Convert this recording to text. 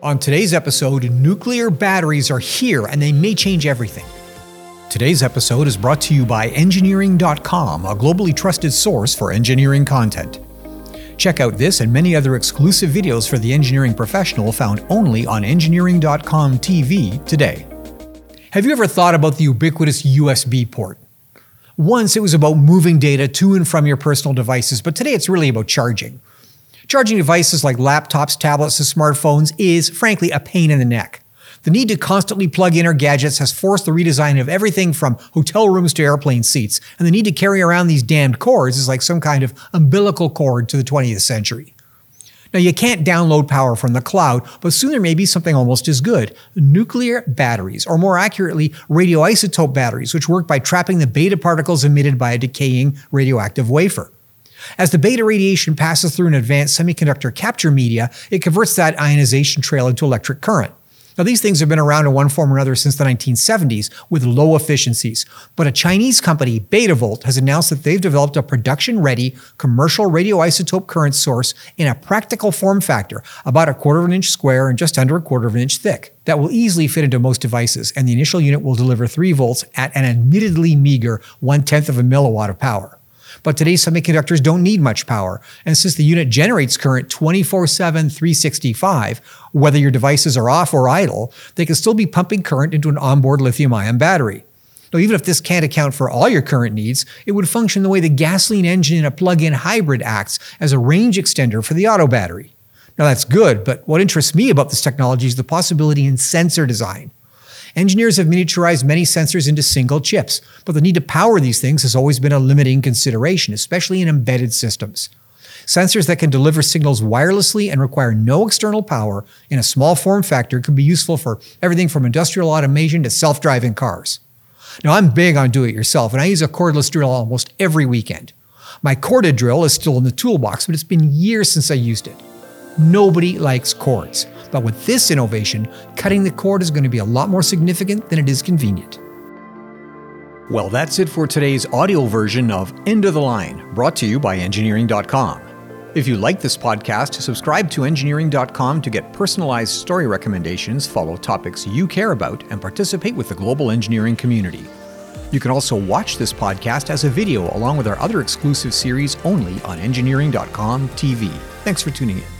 On today's episode, nuclear batteries are here and they may change everything. Today's episode is brought to you by engineering.com, a globally trusted source for engineering content. Check out this and many other exclusive videos for the engineering professional found only on engineering.com TV today. Have you ever thought about the ubiquitous USB port? Once it was about moving data to and from your personal devices, but today it's really about charging. Charging devices like laptops, tablets, and smartphones is, frankly, a pain in the neck. The need to constantly plug in our gadgets has forced the redesign of everything from hotel rooms to airplane seats, and the need to carry around these damned cords is like some kind of umbilical cord to the 20th century. Now, you can't download power from the cloud, but soon there may be something almost as good: nuclear batteries, or more accurately, radioisotope batteries, which work by trapping the beta particles emitted by a decaying radioactive wafer. As the beta radiation passes through an advanced semiconductor capture media, it converts that ionization trail into electric current. Now, these things have been around in one form or another since the 1970s with low efficiencies, but a Chinese company, BetaVolt, has announced that they've developed a production-ready commercial radioisotope current source in a practical form factor, about 1/4 inch square and just under 1/4 inch thick, that will easily fit into most devices, and the initial unit will deliver 3 volts at an admittedly meager 1/10 of a milliwatt of power. But today's semiconductors don't need much power, and since the unit generates current 24/7, 365, whether your devices are off or idle, they can still be pumping current into an onboard lithium-ion battery. Now, even if this can't account for all your current needs, it would function the way the gasoline engine in a plug-in hybrid acts as a range extender for the auto battery. Now, that's good, but what interests me about this technology is the possibility in sensor design. Engineers have miniaturized many sensors into single chips, but the need to power these things has always been a limiting consideration, especially in embedded systems. Sensors that can deliver signals wirelessly and require no external power in a small form factor can be useful for everything from industrial automation to self-driving cars. Now, I'm big on do-it-yourself, and I use a cordless drill almost every weekend. My corded drill is still in the toolbox, but it's been years since I used it. Nobody likes cords, but with this innovation, cutting the cord is going to be a lot more significant than it is convenient. Well, that's it for today's audio version of End of the Line, brought to you by engineering.com. If you like this podcast, subscribe to engineering.com to get personalized story recommendations, follow topics you care about, and participate with the global engineering community. You can also watch this podcast as a video along with our other exclusive series only on engineering.com TV. Thanks for tuning in.